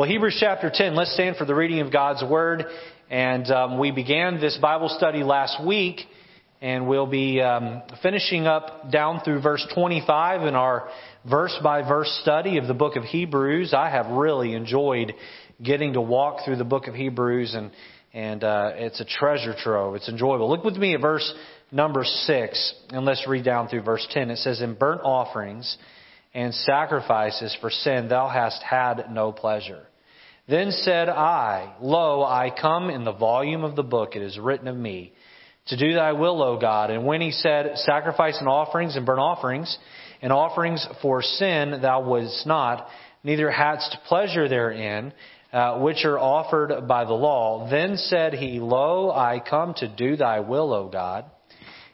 Well, Hebrews chapter 10, let's stand for the reading of God's Word. And we began this Bible study last week, and we'll be finishing up down through verse 25 in our verse-by-verse study of the book of Hebrews. I have really enjoyed getting to walk through the book of Hebrews, and it's a treasure trove. It's enjoyable. Look with me at verse number 6, and let's read down through verse 10. It says, "In burnt offerings and sacrifices for sin thou hast had no pleasure. Then said I, Lo, I come in the volume of the book, it is written of me, to do thy will, O God. And when he said, Sacrifice and offerings and burnt offerings, and offerings for sin thou wouldst not, neither hadst pleasure therein, which are offered by the law. Then said he, Lo, I come to do thy will, O God.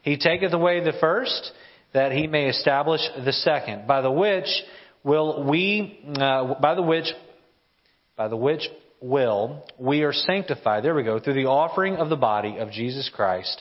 He taketh away the first, that he may establish the second, by the which will we are sanctified," there we go, "through the offering of the body of Jesus Christ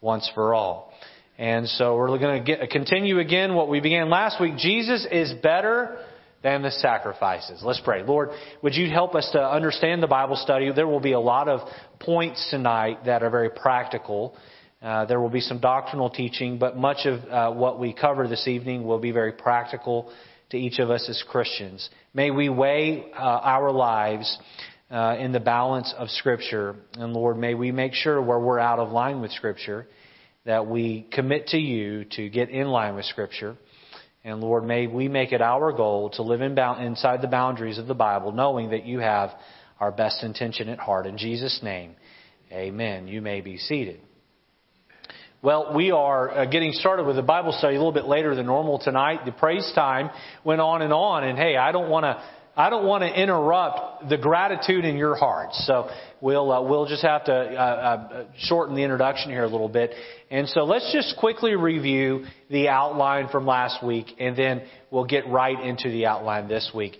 once for all." And so we're going to continue again what we began last week. Jesus is better than the sacrifices. Let's pray. Lord, would you help us to understand the Bible study? There will be a lot of points tonight that are very practical. There will be some doctrinal teaching, but much of what we cover this evening will be very practical to each of us as Christians. May we weigh our lives in the balance of Scripture. And Lord, may we make sure where we're out of line with Scripture, that we commit to you to get in line with Scripture. And Lord, may we make it our goal to live inside the boundaries of the Bible, knowing that you have our best intention at heart. In Jesus' name, amen. You may be seated. Well, we are getting started with the Bible study a little bit later than normal tonight. The praise time went on, and hey, I don't want to interrupt the gratitude in your hearts. So we'll just have to shorten the introduction here a little bit. And so let's just quickly review the outline from last week, and then we'll get right into the outline this week.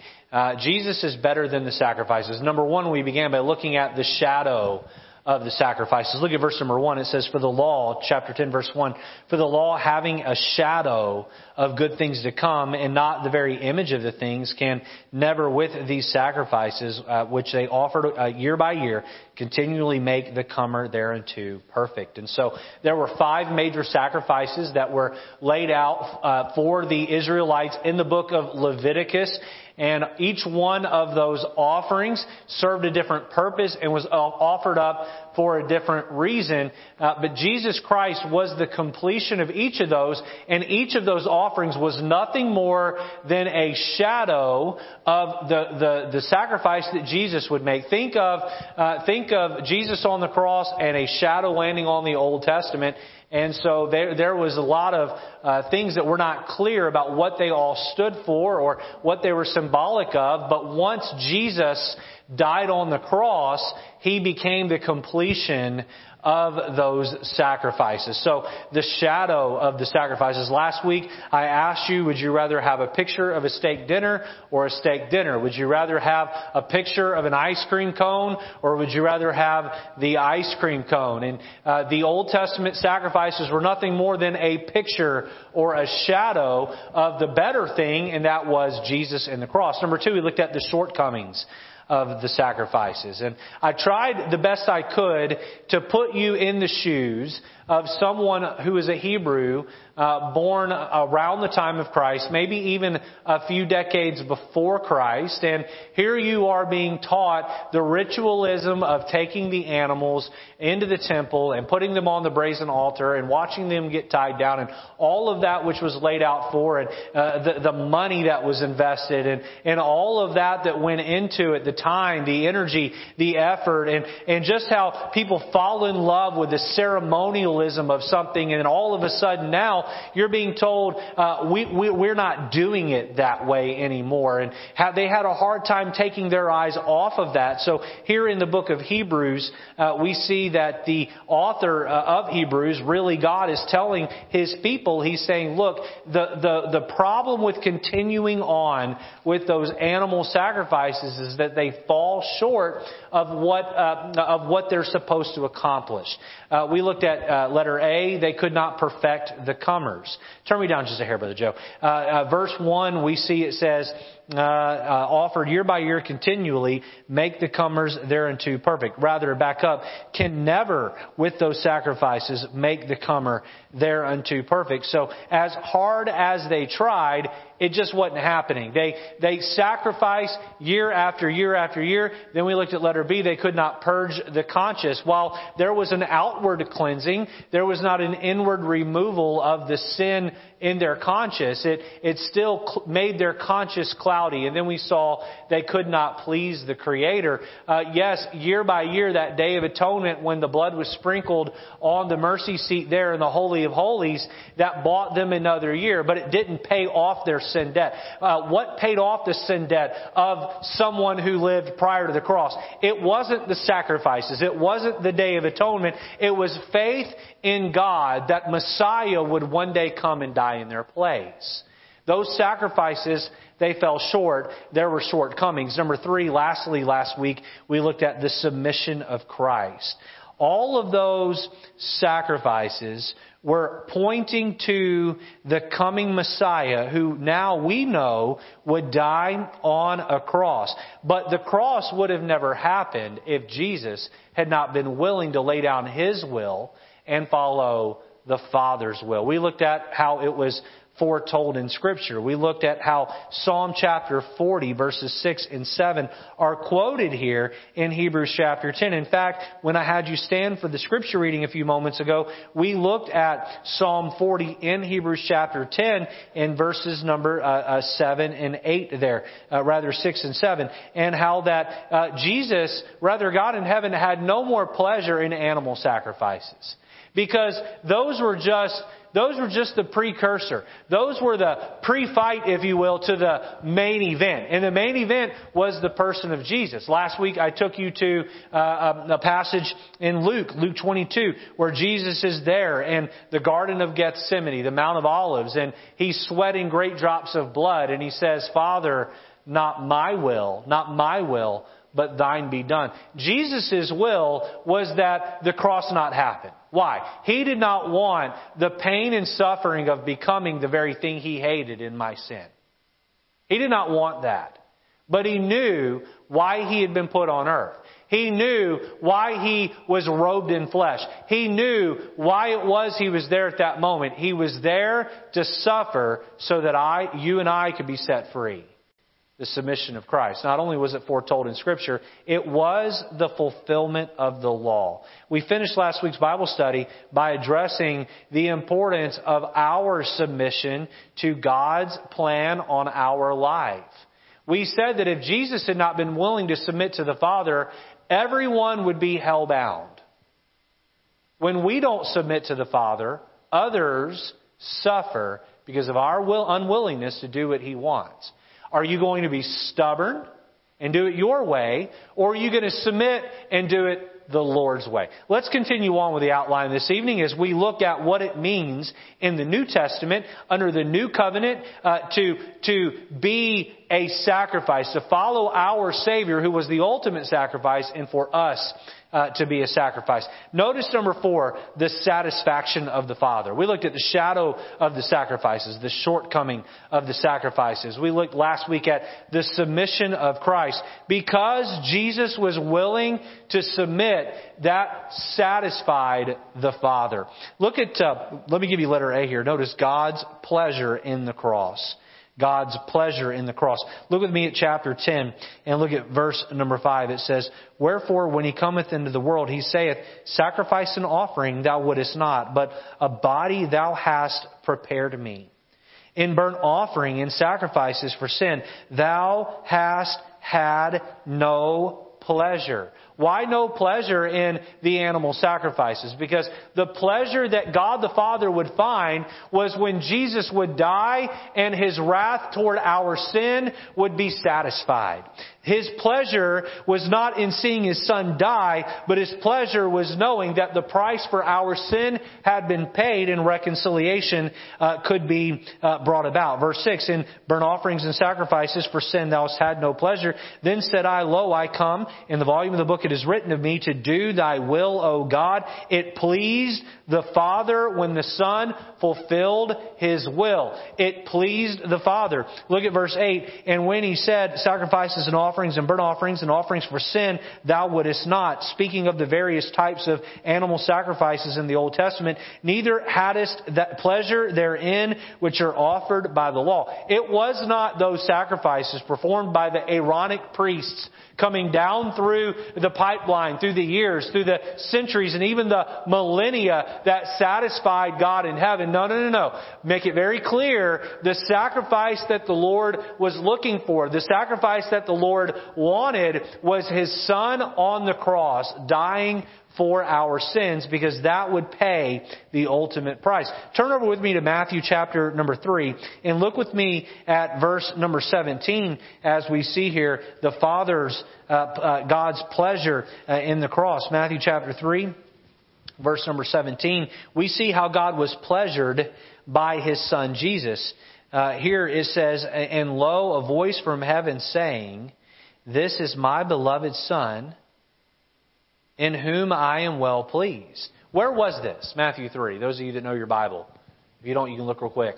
Jesus is better than the sacrifices. Number one, we began by looking at the shadow of the sacrifices. Look at verse number 1. It says, "For the law," chapter 10, verse 1, "For the law, having a shadow of good things to come, and not the very image of the things, can never with these sacrifices, which they offered year by year, continually make the comer thereunto perfect." And so there were 5 major sacrifices that were laid out for the Israelites in the book of Leviticus. And each one of those offerings served a different purpose and was offered up for a different reason. But Jesus Christ was the completion of each of those. And each of those offerings was nothing more than a shadow of the sacrifice that Jesus would make. Think of Jesus on the cross and a shadow landing on the Old Testament. And so there was a lot of things that were not clear about what they all stood for or what they were symbolic of. But once Jesus died on the cross, he became the completion of those sacrifices. So the shadow of the sacrifices. Last week, I asked you, would you rather have a picture of a steak dinner or a steak dinner? Would you rather have a picture of an ice cream cone, or would you rather have the ice cream cone? And the Old Testament sacrifices were nothing more than a picture or a shadow of the better thing, and that was Jesus and the cross. Number 2, we looked at the shortcomings of the sacrifices. And I tried the best I could to put you in the shoes of someone who is a Hebrew, born around the time of Christ, maybe even a few decades before Christ. And here you are being taught the ritualism of taking the animals into the temple and putting them on the brazen altar and watching them get tied down, and all of that which was laid out for it, the money that was invested, and all of that went into it, the time, the energy, the effort, and just how people fall in love with the ceremonial of something, and all of a sudden now you're being told we're not doing it that way anymore. And they had a hard time taking their eyes off of that. So here in the book of Hebrews, we see that the author of Hebrews, really God, is telling his people, he's saying, look, the problem with continuing on with those animal sacrifices is that they fall short of what they're supposed to accomplish. We looked at letter A, they could not perfect the comers. Turn me down just a hair, Brother Joe. Verse 1, we see it says, offered year by year continually, make the comers thereunto perfect. Rather, back up, can never with those sacrifices make the comer thereunto perfect. So as hard as they tried, it just wasn't happening. They sacrificed year after year after year. Then we looked at letter B. They could not purge the conscience. While there was an outward cleansing, there was not an inward removal of the sin in their conscience. It still made their conscience cloudy. And then we saw they could not please the Creator. Yes, year by year, that Day of Atonement, when the blood was sprinkled on the mercy seat there in the Holy of Holies, that bought them another year. But it didn't pay off their sin debt. What paid off the sin debt of someone who lived prior to the cross? It wasn't the sacrifices. It wasn't the Day of Atonement. It was faith in God that Messiah would one day come and die in their place. Those sacrifices, they fell short. There were shortcomings. Number three, lastly, last week, we looked at the submission of Christ. All of those sacrifices were pointing to the coming Messiah, who now we know would die on a cross. But the cross would have never happened if Jesus had not been willing to lay down His will and follow the Father's will. We looked at how it was foretold in Scripture. We looked at how Psalm chapter 40 verses 6 and 7 are quoted here in Hebrews chapter 10. In fact, when I had you stand for the Scripture reading a few moments ago, we looked at Psalm 40 in Hebrews chapter 10 in verses number 7 and 8 there, 6 and 7, and how that God in heaven had no more pleasure in animal sacrifices. Because those were just the precursor. Those were the pre-fight, if you will, to the main event. And the main event was the person of Jesus. Last week I took you to a passage in Luke 22, where Jesus is there in the Garden of Gethsemane, the Mount of Olives, and He's sweating great drops of blood, and He says, "Father, not my will, but thine be done." Jesus' will was that the cross not happen. Why? He did not want the pain and suffering of becoming the very thing He hated in my sin. He did not want that. But He knew why He had been put on earth. He knew why He was robed in flesh. He knew why it was He was there at that moment. He was there to suffer so that you and I could be set free. The submission of Christ. Not only was it foretold in Scripture, it was the fulfillment of the law. We finished last week's Bible study by addressing the importance of our submission to God's plan on our life. We said that if Jesus had not been willing to submit to the Father, everyone would be hell-bound. When we don't submit to the Father, others suffer because of our unwillingness to do what He wants. Are you going to be stubborn and do it your way, or are you going to submit and do it the Lord's way? Let's continue on with the outline this evening as we look at what it means in the New Testament under the New Covenant to be a sacrifice, to follow our Savior who was the ultimate sacrifice, and for us to be a sacrifice. Notice number four, the satisfaction of the Father. We looked at the shadow of the sacrifices, the shortcoming of the sacrifices. We looked last week at the submission of Christ. Because Jesus was willing to submit, that satisfied the Father. Look at, let me give you letter A here. Notice God's pleasure in the cross. God's pleasure in the cross. Look with me at chapter 10 and look at verse number 5. It says, "Wherefore, when He cometh into the world, He saith, Sacrifice and offering thou wouldest not, but a body thou hast prepared me. In burnt offering and sacrifices for sin, thou hast had no pleasure." Why no pleasure in the animal sacrifices? Because the pleasure that God the Father would find was when Jesus would die and His wrath toward our sin would be satisfied. His pleasure was not in seeing His Son die, but His pleasure was knowing that the price for our sin had been paid and reconciliation could be brought about. Verse 6, "In burnt offerings and sacrifices for sin thou hast had no pleasure. Then said I, Lo, I come, in the volume of the book it is written of me to do thy will, O God. It pleased the Father when the Son fulfilled his will. It pleased the Father. Look at verse 8. And when he said, sacrifices and offerings and burnt offerings and offerings for sin, thou wouldest not. Speaking of the various types of animal sacrifices in the Old Testament, neither hadst that pleasure therein which are offered by the law. It was not those sacrifices performed by the Aaronic priests coming down through the pipeline, through the years, through the centuries, and even the millennia that satisfied God in heaven. No. Make it very clear. The sacrifice that the Lord was looking for, the sacrifice that the Lord wanted, was His Son on the cross, dying for our sins, because that would pay the ultimate price. Turn over with me to Matthew chapter number 3, and look with me at verse number 17 as we see here the Father's, God's pleasure in the cross. Matthew chapter 3, verse number 17. We see how God was pleasured by His Son Jesus. Here it says, and lo, a voice from heaven saying, this is my beloved Son, in whom I am well pleased. Where was this? Matthew 3. Those of you that know your Bible. If you don't, you can look real quick.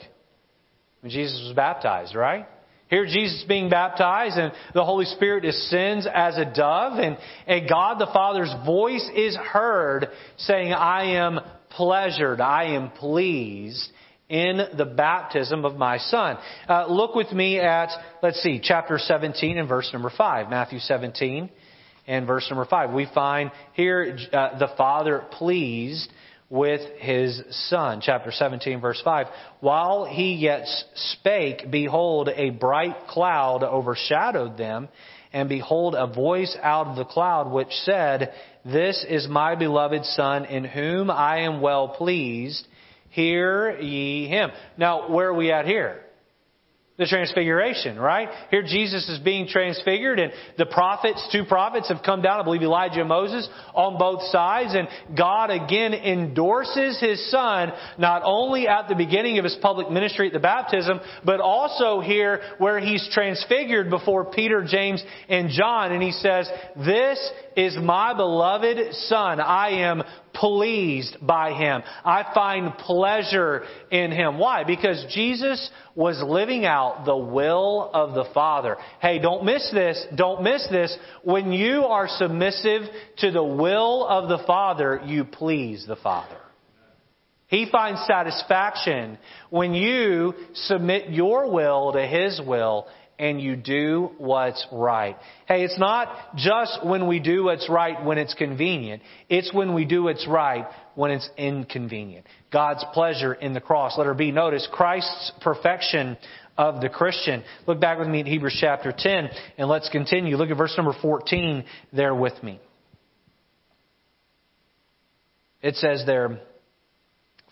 When Jesus was baptized, right? Here Jesus being baptized, and the Holy Spirit descends as a dove, and God the Father's voice is heard saying, I am pleasured, I am pleased in the baptism of my Son. Look with me at, chapter 17 and verse number 5. Matthew 17. And verse number 5, we find here the Father pleased with His Son. Chapter 17, verse 5. While he yet spake, behold, a bright cloud overshadowed them. And behold, a voice out of the cloud which said, this is my beloved Son, in whom I am well pleased. Hear ye him. Now, where are we at here? The transfiguration, right? Here Jesus is being transfigured, and the prophets, two prophets have come down, I believe Elijah and Moses, on both sides, and God again endorses His Son, not only at the beginning of His public ministry at the baptism, but also here where He's transfigured before Peter, James, and John, and He says, this is my beloved Son. I am pleased by Him. I find pleasure in Him. Why? Because Jesus was living out the will of the Father. Hey, don't miss this. Don't miss this. When you are submissive to the will of the Father, you please the Father. He finds satisfaction when you submit your will to His will, and you do what's right. Hey, it's not just when we do what's right when it's convenient. It's when we do what's right when it's inconvenient. God's pleasure in the cross. Letter B, notice Christ's perfection of the Christian. Look back with me at Hebrews chapter 10, and let's continue. Look at verse number 14 there with me. It says there,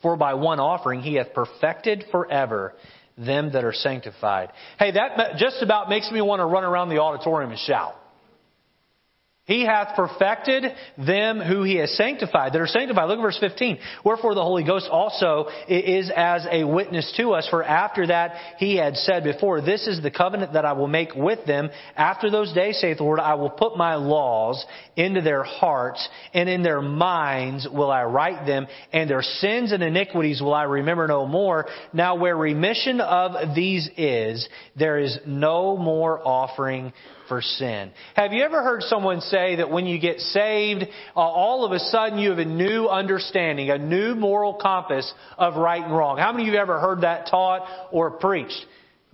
for by one offering He hath perfected forever them that are sanctified. Hey, that just about makes me want to run around the auditorium and shout. He hath perfected them who He has sanctified, that are sanctified. Look at verse 15. Wherefore the Holy Ghost also is as a witness to us, for after that He had said before, this is the covenant that I will make with them. After those days, saith the Lord, I will put my laws into their hearts, and in their minds will I write them, and their sins and iniquities will I remember no more. Now where remission of these is, there is no more offering for sin. Have you ever heard someone say that when you get saved, all of a sudden you have a new understanding, a new moral compass of right and wrong? How many of you have ever heard that taught or preached?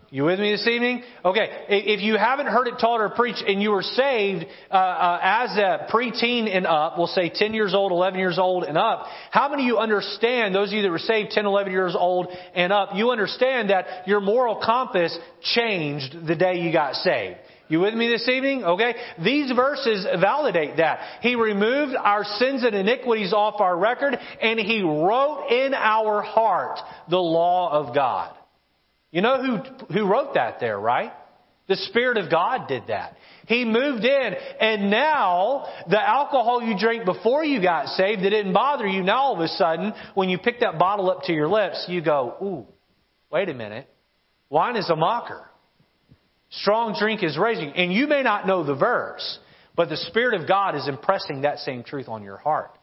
You with me this evening? Okay. If you haven't heard it taught or preached, and you were saved as a preteen and up, we'll say 10 years old, 11 years old and up, how many of you understand, those of you that were saved 10, 11 years old and up, you understand that your moral compass changed the day you got saved? You with me this evening? Okay. These verses validate that. He removed our sins and iniquities off our record, and He wrote in our heart the law of God. You know who wrote that there, right? The Spirit of God did that. He moved in, and now the alcohol you drank before you got saved, that didn't bother you. Now all of a sudden, when you pick that bottle up to your lips, you go, ooh, wait a minute. Wine is a mocker. Strong drink is raging. And you may not know the verse, But the Spirit of God is impressing that same truth on your heart.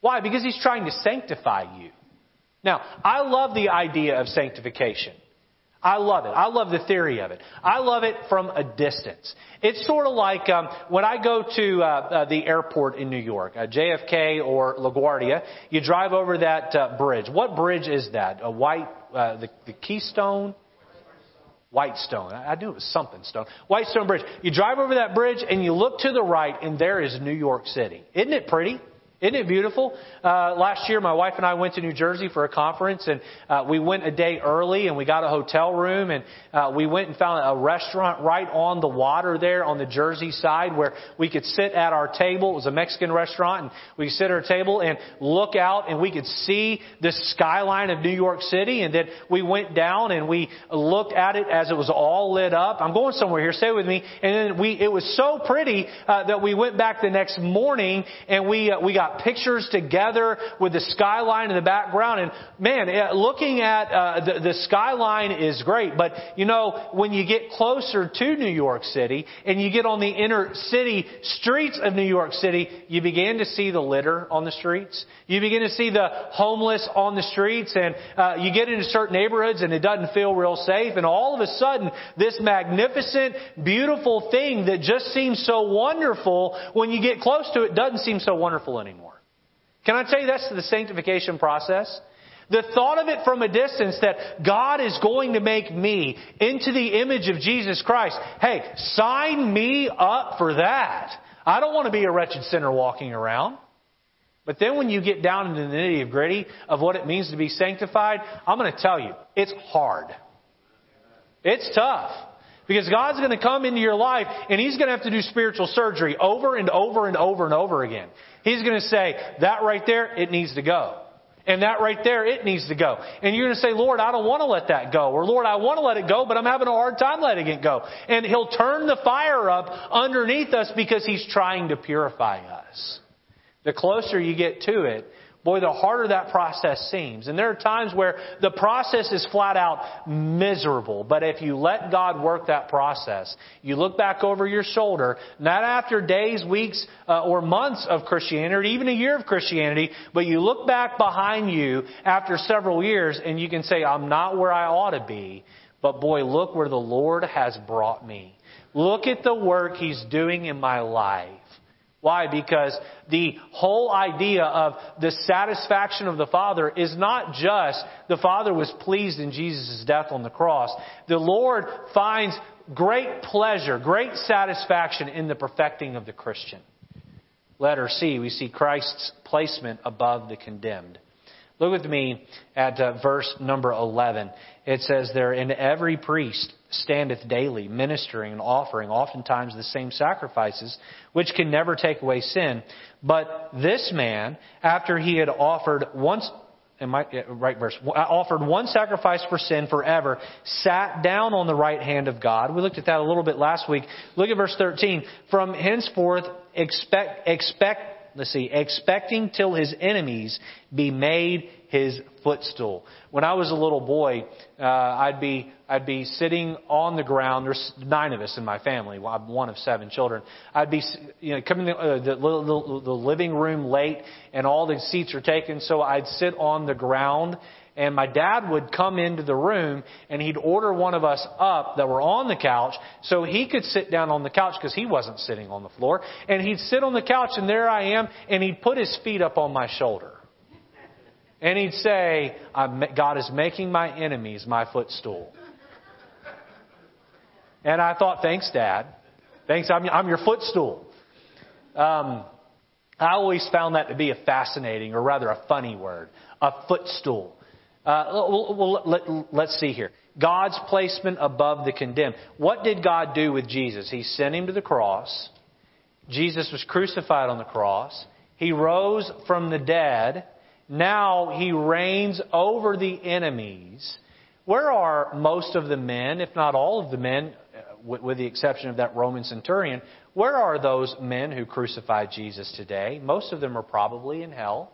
Why? Because He's trying to sanctify you. Now, I love the idea of sanctification. I love it. I love the theory of it. I love it from a distance. It's sort of like when I go to the airport in New York, JFK or LaGuardia, you drive over that bridge. What bridge is that? A white, the Keystone? Whitestone. I knew it was something stone. Whitestone Bridge. You drive over that bridge and you look to the right and there is New York City. Isn't it pretty? Isn't it beautiful? Last year, my wife and I went to New Jersey for a conference, and we went a day early, and we got a hotel room, and we went and found a restaurant right on the water there on the Jersey side where we could sit at our table. It was a Mexican restaurant, and we could sit at our table and look out, and we could see the skyline of New York City, and then we went down, and we looked at it as it was all lit up. I'm going somewhere here. Stay with me. And then it was so pretty that we went back the next morning, and we got pictures together with the skyline in the background. And man, looking at the skyline is great. But, you know, when you get closer to New York City and you get on the inner city streets of New York City, you begin to see the litter on the streets. You begin to see the homeless on the streets. And you get into certain neighborhoods and it doesn't feel real safe. And all of a sudden, this magnificent, beautiful thing that just seems so wonderful, when you get close to it, doesn't seem so wonderful anymore. Can I tell you that's the sanctification process? The thought of it from a distance that God is going to make me into the image of Jesus Christ. Hey, sign me up for that. I don't want to be a wretched sinner walking around. But then when you get down into the nitty-gritty of what it means to be sanctified, I'm going to tell you, it's hard. It's tough. Because God's going to come into your life and He's going to have to do spiritual surgery over and over and over and over again. He's going to say, that right there, it needs to go. And that right there, it needs to go. And you're going to say, Lord, I don't want to let that go. Or Lord, I want to let it go, but I'm having a hard time letting it go. And He'll turn the fire up underneath us because He's trying to purify us. The closer you get to it, boy, the harder that process seems. And there are times where the process is flat out miserable. But if you let God work that process, you look back over your shoulder, not after days, weeks, or months of Christianity, or even a year of Christianity, but you look back behind you after several years and you can say, I'm not where I ought to be, but boy, look where the Lord has brought me. Look at the work He's doing in my life. Why? Because the whole idea of the satisfaction of the Father is not just the Father was pleased in Jesus' death on the cross. The Lord finds great pleasure, great satisfaction in the perfecting of the Christian. Letter C, we see Christ's placement above the condemned. Look with me at verse number 11. It says there, and every priest standeth daily, ministering and offering, oftentimes the same sacrifices, which can never take away sin. But this man, after he had offered one sacrifice for sin forever, sat down on the right hand of God. We looked at that a little bit last week. Look at verse 13. From henceforth expecting till his enemies be made his footstool. When I was a little boy, I'd be sitting on the ground. There's 9 of us in my family. Well, I'm one of 7 children. I'd be coming to the living room late, and all the seats are taken, so I'd sit on the ground. And my dad would come into the room and he'd order one of us up that were on the couch so he could sit down on the couch because he wasn't sitting on the floor. And he'd sit on the couch and there I am, and he'd put his feet up on my shoulder. And he'd say, God is making my enemies my footstool. And I thought, thanks, Dad. Thanks, I'm your footstool. I always found that to be a fascinating, or rather a funny word, a footstool. Let's see here. God's placement above the condemned. What did God do with Jesus? He sent Him to the cross. Jesus was crucified on the cross. He rose from the dead. Now He reigns over the enemies. Where are most of the men, if not all of the men, with the exception of that Roman centurion, where are those men who crucified Jesus today? Most of them are probably in hell.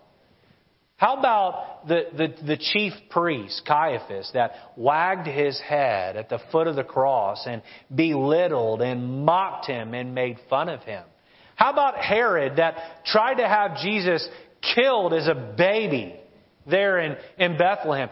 How about the chief priest, Caiaphas, that wagged his head at the foot of the cross and belittled and mocked Him and made fun of Him? How about Herod that tried to have Jesus killed as a baby there in Bethlehem?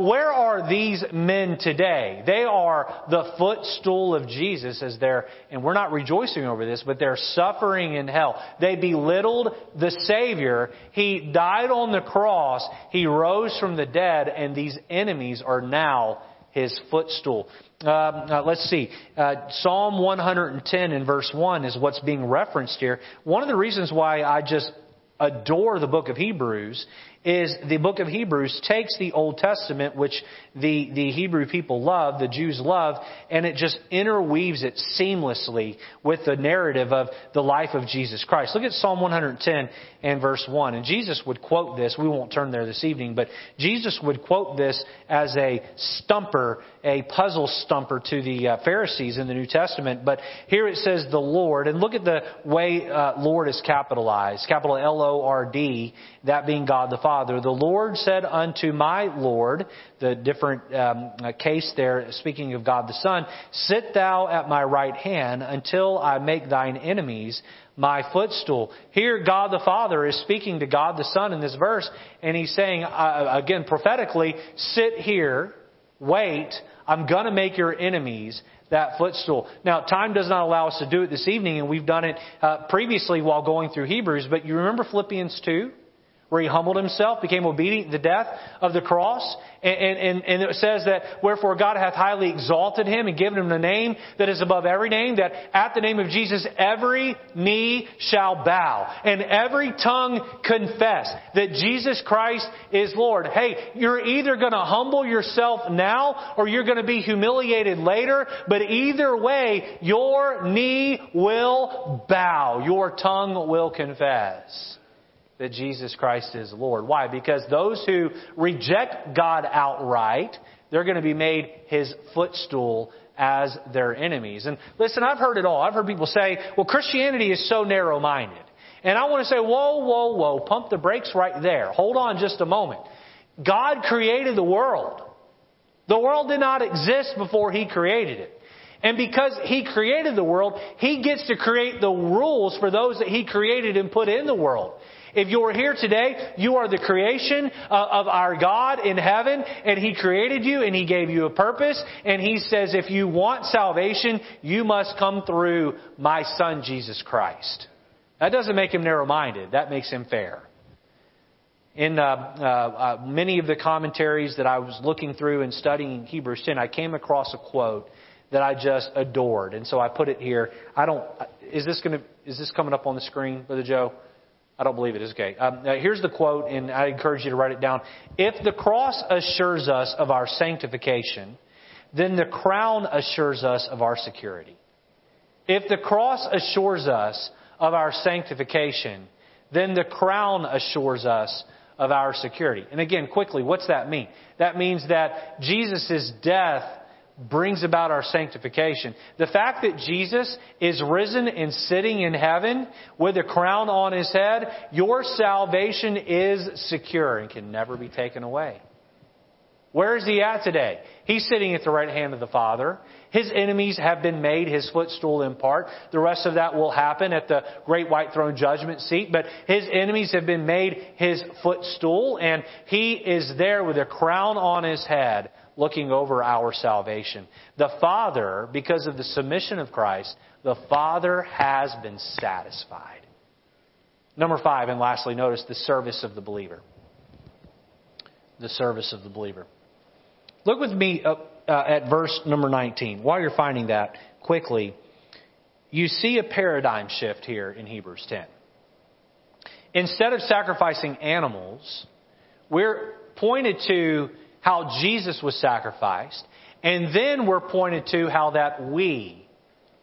Where are these men today? They are the footstool of Jesus as they're, and we're not rejoicing over this, but they're suffering in hell. They belittled the Savior. He died on the cross. He rose from the dead, and these enemies are now His footstool. Let's see. Psalm 110 in verse 1 is what's being referenced here. One of the reasons why I just adore the book of Hebrews is the book of Hebrews takes the Old Testament, which the Hebrew people love, the Jews love, and it just interweaves it seamlessly with the narrative of the life of Jesus Christ. Look at Psalm 110 and verse 1. And Jesus would quote this. We won't turn there this evening, but Jesus would quote this as a stumper, a puzzle stumper to the Pharisees in the New Testament. But here it says the Lord, and look at the way Lord is capitalized, capital Lord, that being God the Father. The Lord said unto my Lord, the different case there, speaking of God the Son, sit thou at my right hand until I make thine enemies my footstool. Here God the Father is speaking to God the Son in this verse, and He's saying, again prophetically, sit here, wait, I'm going to make your enemies that footstool. Now, time does not allow us to do it this evening, and we've done it previously while going through Hebrews, but you remember Philippians 2? Where He humbled Himself, became obedient to the death of the cross. And it says that, wherefore God hath highly exalted Him and given Him the name that is above every name, that at the name of Jesus every knee shall bow and every tongue confess that Jesus Christ is Lord. Hey, you're either going to humble yourself now or you're going to be humiliated later, but either way, your knee will bow, your tongue will confess that Jesus Christ is Lord. Why? Because those who reject God outright, they're going to be made His footstool as their enemies. And listen, I've heard it all. I've heard people say, well, Christianity is so narrow-minded. And I want to say, whoa, pump the brakes right there. Hold on just a moment. God created the world. The world did not exist before He created it. And because He created the world, He gets to create the rules for those that He created and put in the world. If you are here today, you are the creation of our God in heaven, and He created you, and He gave you a purpose, and He says, if you want salvation, you must come through my Son, Jesus Christ. That doesn't make Him narrow-minded. That makes Him fair. In many of the commentaries that I was looking through and studying Hebrews 10, I came across a quote that I just adored, and so I put it here. Is this coming up on the screen, Brother Joe? I don't believe it is. Okay. Here's the quote, and I encourage you to write it down. If the cross assures us of our sanctification, then the crown assures us of our security. If the cross assures us of our sanctification, then the crown assures us of our security. And again, quickly, what's that mean? That means that Jesus' death brings about our sanctification. The fact that Jesus is risen and sitting in heaven with a crown on His head, your salvation is secure and can never be taken away. Where is He at today? He's sitting at the right hand of the Father. His enemies have been made His footstool in part. The rest of that will happen at the great white throne judgment seat. But His enemies have been made His footstool, and He is there with a crown on His head, looking over our salvation. The Father, because of the submission of Christ, the Father has been satisfied. Number 5, and lastly, notice the service of the believer. The service of the believer. Look with me up, at verse number 19. While you're finding that, quickly, you see a paradigm shift here in Hebrews 10. Instead of sacrificing animals, we're pointed to how Jesus was sacrificed, and then we're pointed to how that we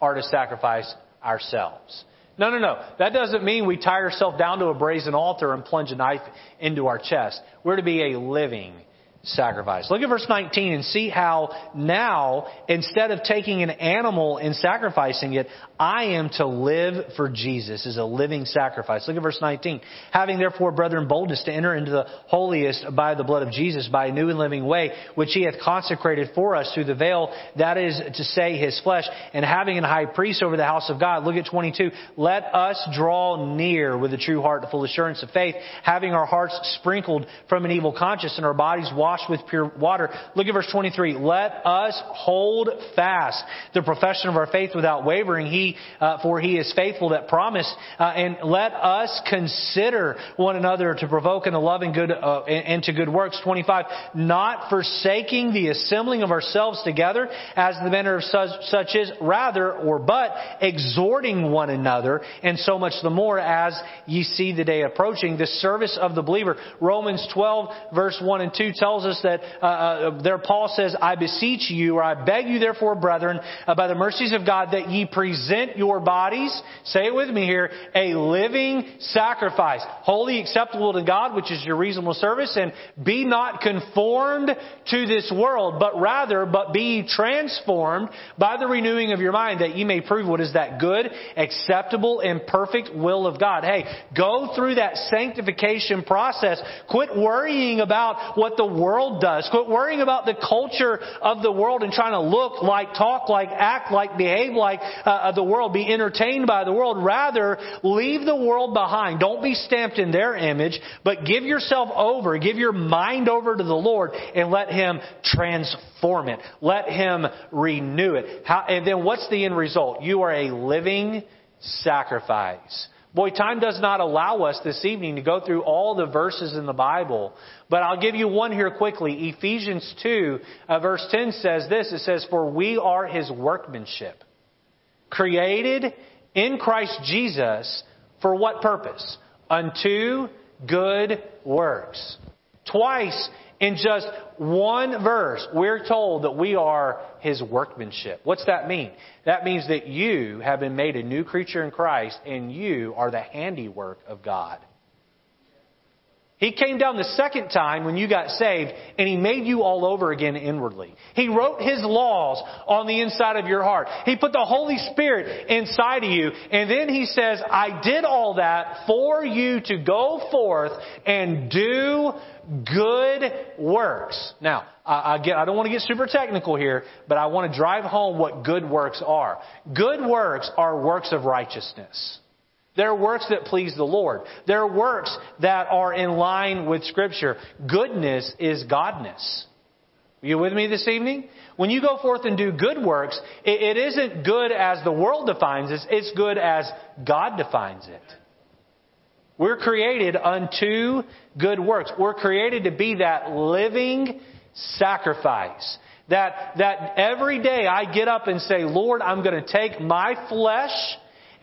are to sacrifice ourselves. No. That doesn't mean we tie ourselves down to a brazen altar and plunge a knife into our chest. We're to be a living sacrifice. Look at verse 19 and see how now, instead of taking an animal and sacrificing it, I am to live for Jesus as a living sacrifice. Look at verse 19. Having therefore, brethren, boldness to enter into the holiest by the blood of Jesus, by a new and living way, which he hath consecrated for us through the veil, that is to say, his flesh, and having an high priest over the house of God. Look at 22. Let us draw near with a true heart, the full assurance of faith, having our hearts sprinkled from an evil conscience and our bodies washed with pure water. Look at verse 23. Let us hold fast the profession of our faith without wavering. For he is faithful that promised. And let us consider one another to provoke unto love and good and to good works. 25. Not forsaking the assembling of ourselves together, as the manner of such is, rather or but exhorting one another, and so much the more as ye see the day approaching. The service of the believer. Romans 12 verse 1 and 2 tells us that there Paul says, I beseech you, or I beg you therefore, brethren, by the mercies of God, that ye present your bodies, say it with me here, a living sacrifice, holy, acceptable to God, which is your reasonable service, and be not conformed to this world, but be transformed by the renewing of your mind, that ye may prove what is that good, acceptable, and perfect will of God. Hey, go through that sanctification process. Quit worrying about what the world does. Quit worrying about the culture of the world and trying to look like, talk like, act like, behave like the world, be entertained by the world. Rather, leave the world behind. Don't be stamped in their image, but give yourself over, give your mind over to the Lord, and let Him transform it. Let Him renew it. And then what's the end result? You are a living sacrifice. Boy, time does not allow us this evening to go through all the verses in the Bible, but I'll give you one here quickly. Ephesians 2, verse 10 says this. It says, for we are His workmanship, created in Christ Jesus for what purpose? Unto good works. Twice in just one verse, we're told that we are His workmanship. What's that mean? That means that you have been made a new creature in Christ, and you are the handiwork of God. He came down the second time when you got saved, and He made you all over again inwardly. He wrote His laws on the inside of your heart. He put the Holy Spirit inside of you. And then He says, I did all that for you to go forth and do good works. Now, I don't want to get super technical here, but I want to drive home what good works are. Good works are works of righteousness. They're works that please the Lord. They're works that are in line with Scripture. Goodness is godness. Are you with me this evening? When you go forth and do good works, it isn't good as the world defines it. It's good as God defines it. We're created unto good works. We're created to be that living sacrifice. That every day I get up and say, Lord, I'm going to take my flesh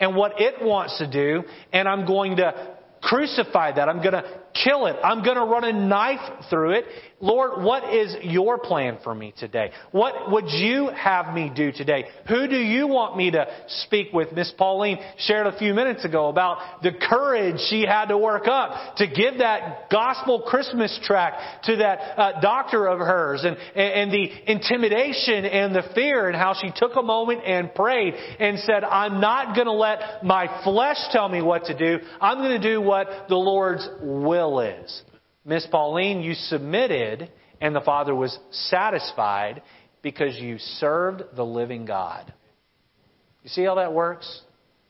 and what it wants to do, and I'm going to crucify that. I'm going to kill it. I'm going to run a knife through it. Lord, what is your plan for me today? What would you have me do today? Who do you want me to speak with? Miss Pauline shared a few minutes ago about the courage she had to work up to give that gospel Christmas tract to that doctor of hers, and the intimidation and the fear, and how she took a moment and prayed and said, I'm not going to let my flesh tell me what to do. I'm going to do what the Lord's will is. Miss Pauline, you submitted, and the Father was satisfied because you served the living God. You see how that works?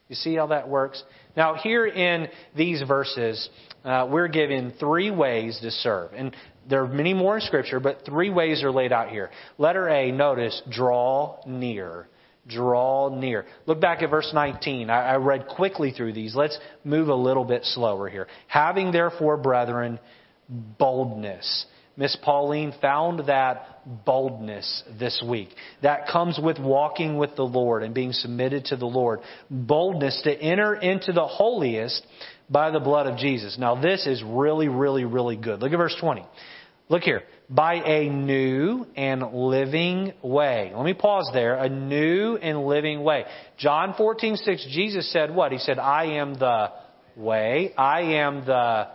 You see how that works? Now, here in these verses, we're given three ways to serve. And there are many more in Scripture, but three ways are laid out here. Letter A, notice, draw near. Draw near. Look back at verse 19. I read quickly through these. Let's move a little bit slower here. Having therefore, brethren, boldness. Miss Pauline found that boldness this week. That comes with walking with the Lord and being submitted to the Lord. Boldness to enter into the holiest by the blood of Jesus. Now this is really, really, really good. Look at verse 20. Look here. By a new and living way. Let me pause there. A new and living way. John 14:6, Jesus said what? He said, I am the way. I am the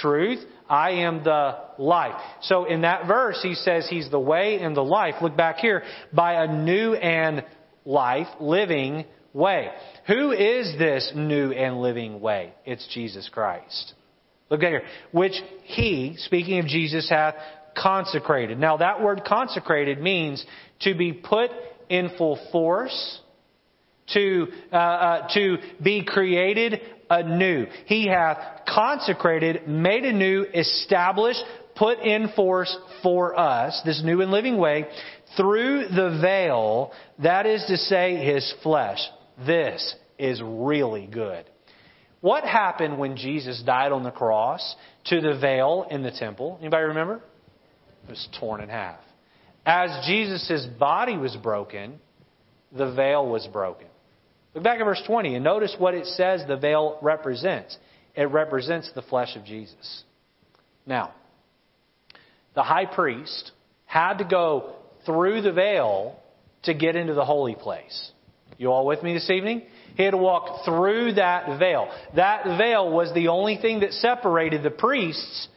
truth. I am the life. So in that verse, He says He's the way and the life. Look back here. By a new and living way. Who is this new and living way? It's Jesus Christ. Look at here. Which he, speaking of Jesus, hath consecrated. Now that word consecrated means to be put in full force, to be created anew. He hath consecrated, made anew, established, put in force for us, this new and living way, through the veil, that is to say, his flesh. This is really good. What happened when Jesus died on the cross to the veil in the temple? Anybody remember? It was torn in half. As Jesus' body was broken, the veil was broken. Look back at verse 20 and notice what it says the veil represents. It represents the flesh of Jesus. Now, the high priest had to go through the veil to get into the holy place. You all with me this evening? He had to walk through that veil. That veil was the only thing that separated the priests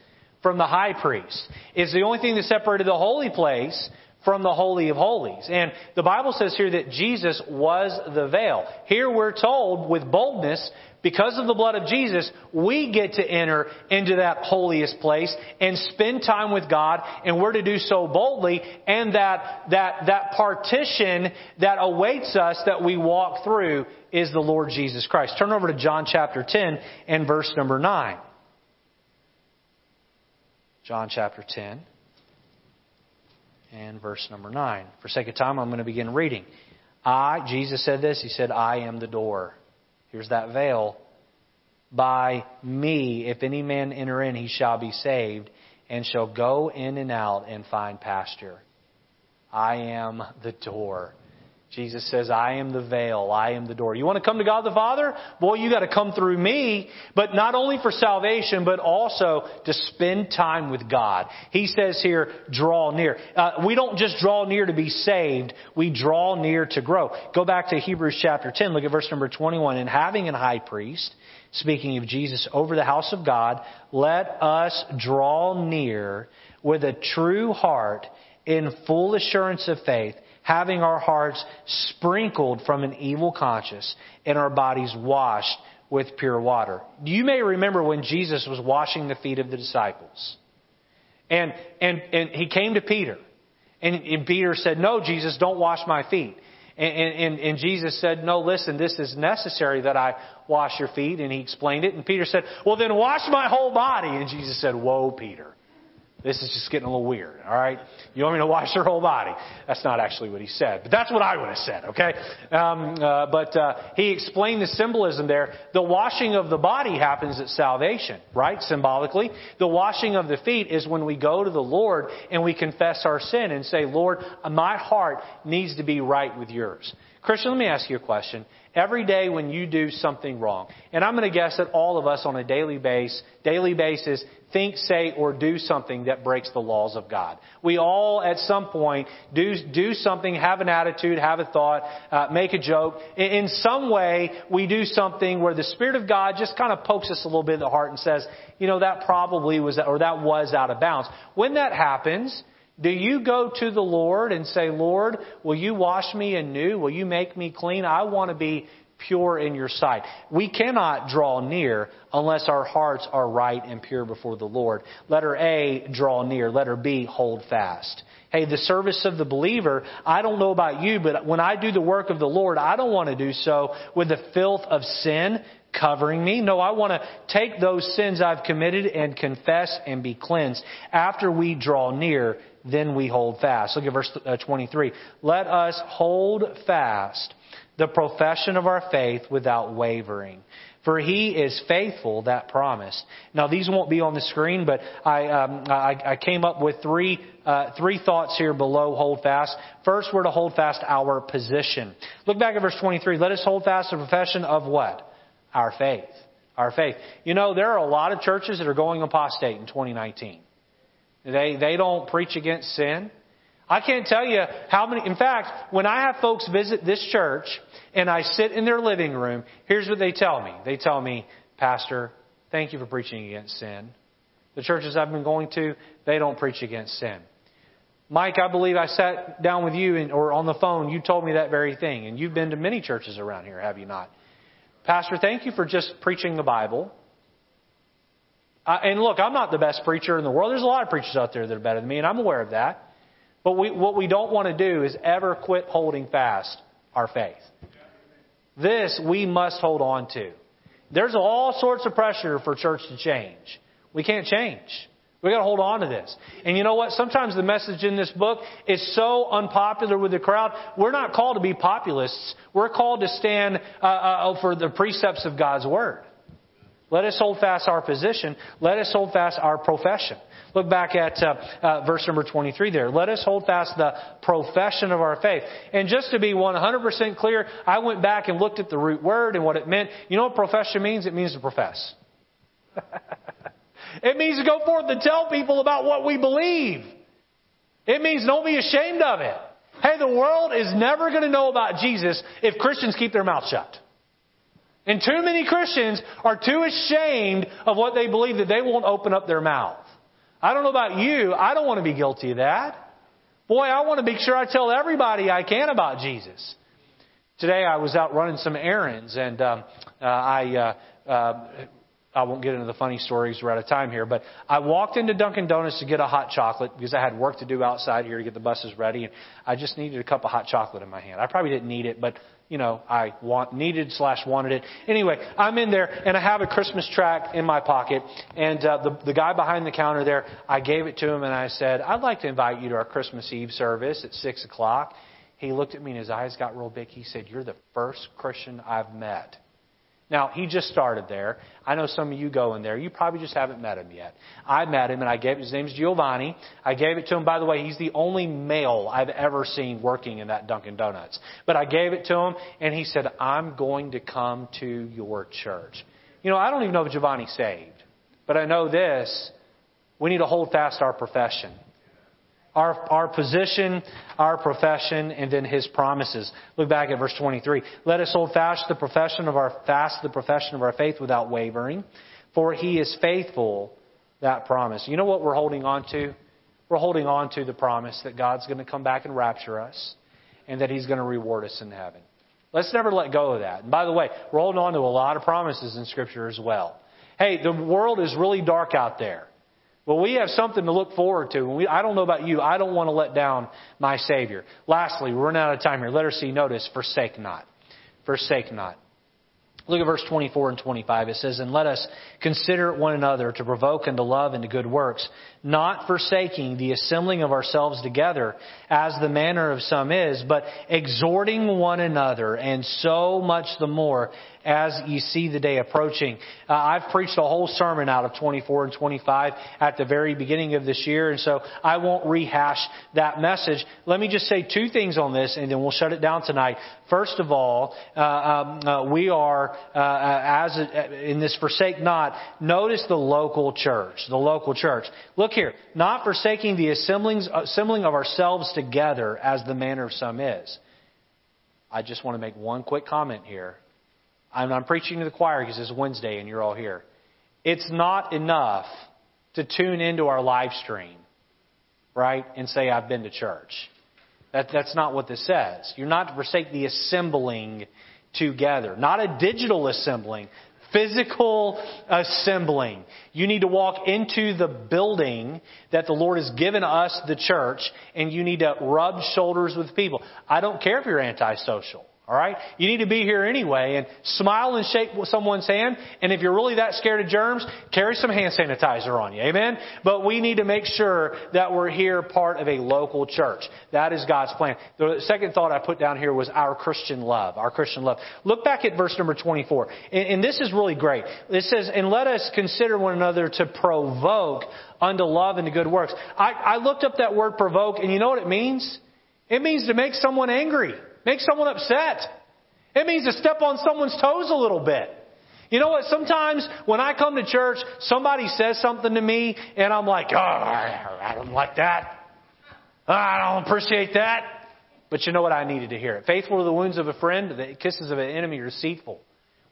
from the high priest. It's the only thing that separated the holy place from the Holy of Holies. And the Bible says here that Jesus was the veil. Here we're told with boldness, because of the blood of Jesus, we get to enter into that holiest place and spend time with God, and we're to do so boldly, and that partition that awaits us that we walk through is the Lord Jesus Christ. Turn over to John chapter 10 and verse number 9. John chapter 10. And verse number 9. For sake of time, I'm going to begin reading. Jesus said this. He said, I am the door. Here's that veil. By me, if any man enter in, he shall be saved and shall go in and out and find pasture. I am the door. Jesus says, I am the veil. I am the door. You want to come to God the Father? Boy, you got to come through me, but not only for salvation, but also to spend time with God. He says here, draw near. We don't just draw near to be saved. We draw near to grow. Go back to Hebrews chapter 10. Look at verse number 21. And having an high priest, speaking of Jesus, over the house of God, let us draw near with a true heart in full assurance of faith, having our hearts sprinkled from an evil conscience and our bodies washed with pure water. You may remember when Jesus was washing the feet of the disciples. And he came to Peter. And Peter said, no, Jesus, don't wash my feet. And Jesus said, no, listen, this is necessary that I wash your feet. And he explained it. And Peter said, well, then wash my whole body. And Jesus said, whoa, Peter. This is just getting a little weird, all right? You want me to wash your whole body? That's not actually what he said, but that's what I would have said, okay? He explained the symbolism there. The washing of the body happens at salvation, right, symbolically. The washing of the feet is when we go to the Lord and we confess our sin and say, Lord, my heart needs to be right with yours. Christian, let me ask you a question. Every day when you do something wrong, and I'm going to guess that all of us on a daily basis, think, say, or do something that breaks the laws of God. We all at some point do something, have an attitude, have a thought, make a joke. In some way, we do something where the Spirit of God just kind of pokes us a little bit in the heart and says, you know, that probably was, or that was out of bounds. When that happens, do you go to the Lord and say, Lord, will you wash me anew? Will you make me clean? I want to be pure in your sight. We cannot draw near unless our hearts are right and pure before the Lord. Letter A, draw near. Letter B, hold fast. Hey, the service of the believer, I don't know about you, but when I do the work of the Lord, I don't want to do so with the filth of sin covering me. No, I want to take those sins I've committed and confess and be cleansed. After we draw near, then we hold fast. Look at verse 23. Let us hold fast the profession of our faith without wavering, for he is faithful that promised. Now these won't be on the screen, but I came up with three thoughts here below hold fast. First, we're to hold fast our position. Look back at verse 23. Let us hold fast the profession of what? Our faith. Our faith. You know, there are a lot of churches that are going apostate in 2019. They don't preach against sin. I can't tell you how many. In fact, when I have folks visit this church and I sit in their living room, here's what they tell me. They tell me, Pastor, thank you for preaching against sin. The churches I've been going to, they don't preach against sin. Mike, I believe I sat down with you or on the phone. You told me that very thing. And you've been to many churches around here, have you not? Pastor, thank you for just preaching the Bible. And look, I'm not the best preacher in the world. There's a lot of preachers out there that are better than me, and I'm aware of that. But what we don't want to do is ever quit holding fast our faith. This we must hold on to. There's all sorts of pressure for church to change. We can't change. We've got to hold on to this. And you know what? Sometimes the message in this book is so unpopular with the crowd. We're not called to be populists. We're called to stand for the precepts of God's Word. Let us hold fast our position. Let us hold fast our profession. Look back at verse number 23 there. Let us hold fast the profession of our faith. And just to be 100% clear, I went back and looked at the root word and what it meant. You know what profession means? It means to profess. It means to go forth and tell people about what we believe. It means don't be ashamed of it. Hey, the world is never going to know about Jesus if Christians keep their mouth shut. And too many Christians are too ashamed of what they believe that they won't open up their mouth. I don't know about you. I don't want to be guilty of that. Boy, I want to make sure I tell everybody I can about Jesus. Today I was out running some errands, and I won't get into the funny stories. We're out of time here. But I walked into Dunkin' Donuts to get a hot chocolate because I had work to do outside here to get the buses ready. And I just needed a cup of hot chocolate in my hand. I probably didn't need it, but, you know, I needed/wanted it. Anyway, I'm in there, and I have a Christmas tract in my pocket. And the guy behind the counter there, I gave it to him, and I said, I'd like to invite you to our Christmas Eve service at 6 o'clock. He looked at me, and his eyes got real big. He said, you're the first Christian I've met. Now, he just started there. I know some of you go in there. You probably just haven't met him yet. I met him, and his name's Giovanni. I gave it to him. By the way, he's the only male I've ever seen working in that Dunkin' Donuts. But I gave it to him, and he said, I'm going to come to your church. You know, I don't even know if Giovanni's saved. But I know this. We need to hold fast our profession. Our position, our profession, and then His promises. Look back at verse 23. Let us hold fast the profession of our faith without wavering, for He is faithful that promise. You know what we're holding on to? We're holding on to the promise that God's going to come back and rapture us, and that He's going to reward us in heaven. Let's never let go of that. And by the way, we're holding on to a lot of promises in Scripture as well. Hey, the world is really dark out there. Well, we have something to look forward to. I don't know about you. I don't want to let down my Savior. Lastly, we're running out of time here. Letter C, notice, forsake not. Forsake not. Look at verse 24 and 25. It says, and let us consider one another to provoke unto love and to good works, not forsaking the assembling of ourselves together, as the manner of some is, but exhorting one another, and so much the more as ye see the day approaching. I've preached a whole sermon out of 24 and 25 at the very beginning of this year, and so I won't rehash that message. Let me just say two things on this, and then we'll shut it down tonight. First of all, we are, in this forsake not, notice the local church. The local church. Look here. Not forsaking the assembling of ourselves together as the manner of some is. I just want to make one quick comment here. I'm preaching to the choir because it's Wednesday and you're all here. It's not enough to tune into our live stream, right, and say, I've been to church. That's not what this says. You're not to forsake the assembling together. Not a digital assembling, physical assembling. You need to walk into the building that the Lord has given us, the church, and you need to rub shoulders with people. I don't care if you're antisocial. All right? You need to be here anyway, and smile and shake someone's hand. And if you're really that scared of germs, carry some hand sanitizer on you. Amen? But we need to make sure that we're here part of a local church. That is God's plan. The second thought I put down here was our Christian love. Our Christian love. Look back at verse number 24. And this is really great. It says, and let us consider one another to provoke unto love and to good works. I looked up that word provoke, and you know what it means? It means to make someone angry. Make someone upset. It means to step on someone's toes a little bit. You know what? Sometimes when I come to church, somebody says something to me, and I'm like, oh, I don't like that. I don't appreciate that. But you know what? I needed to hear it. Faithful are the wounds of a friend, the kisses of an enemy are deceitful.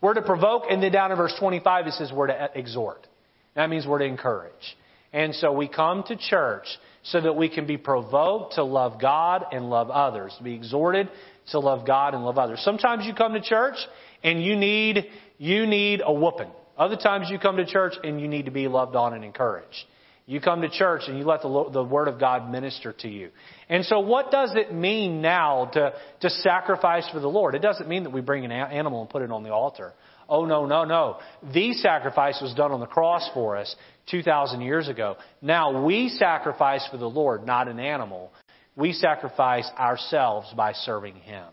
We're to provoke, and then down in verse 25 it says we're to exhort. That means we're to encourage. And so we come to church so that we can be provoked to love God and love others, to be exhorted to love God and love others. Sometimes you come to church and you need a whooping. Other times you come to church and you need to be loved on and encouraged. You come to church and you let the Word of God minister to you. And so what does it mean now to sacrifice for the Lord? It doesn't mean that we bring an animal and put it on the altar. Oh, no, no, no. The sacrifice was done on the cross for us 2,000 years ago. Now we sacrifice for the Lord, not an animal. We sacrifice ourselves by serving Him.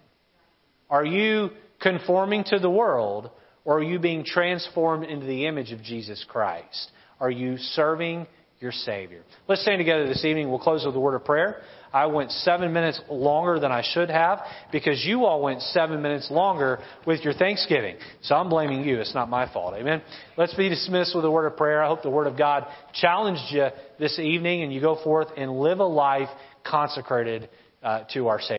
Are you conforming to the world, or are you being transformed into the image of Jesus Christ? Are you serving your Savior? Let's stand together this evening. We'll close with a word of prayer. I went 7 minutes longer than I should have because you all went 7 minutes longer with your Thanksgiving. So I'm blaming you. It's not my fault. Amen. Let's be dismissed with a word of prayer. I hope the Word of God challenged you this evening and you go forth and live a life consecrated to our Savior.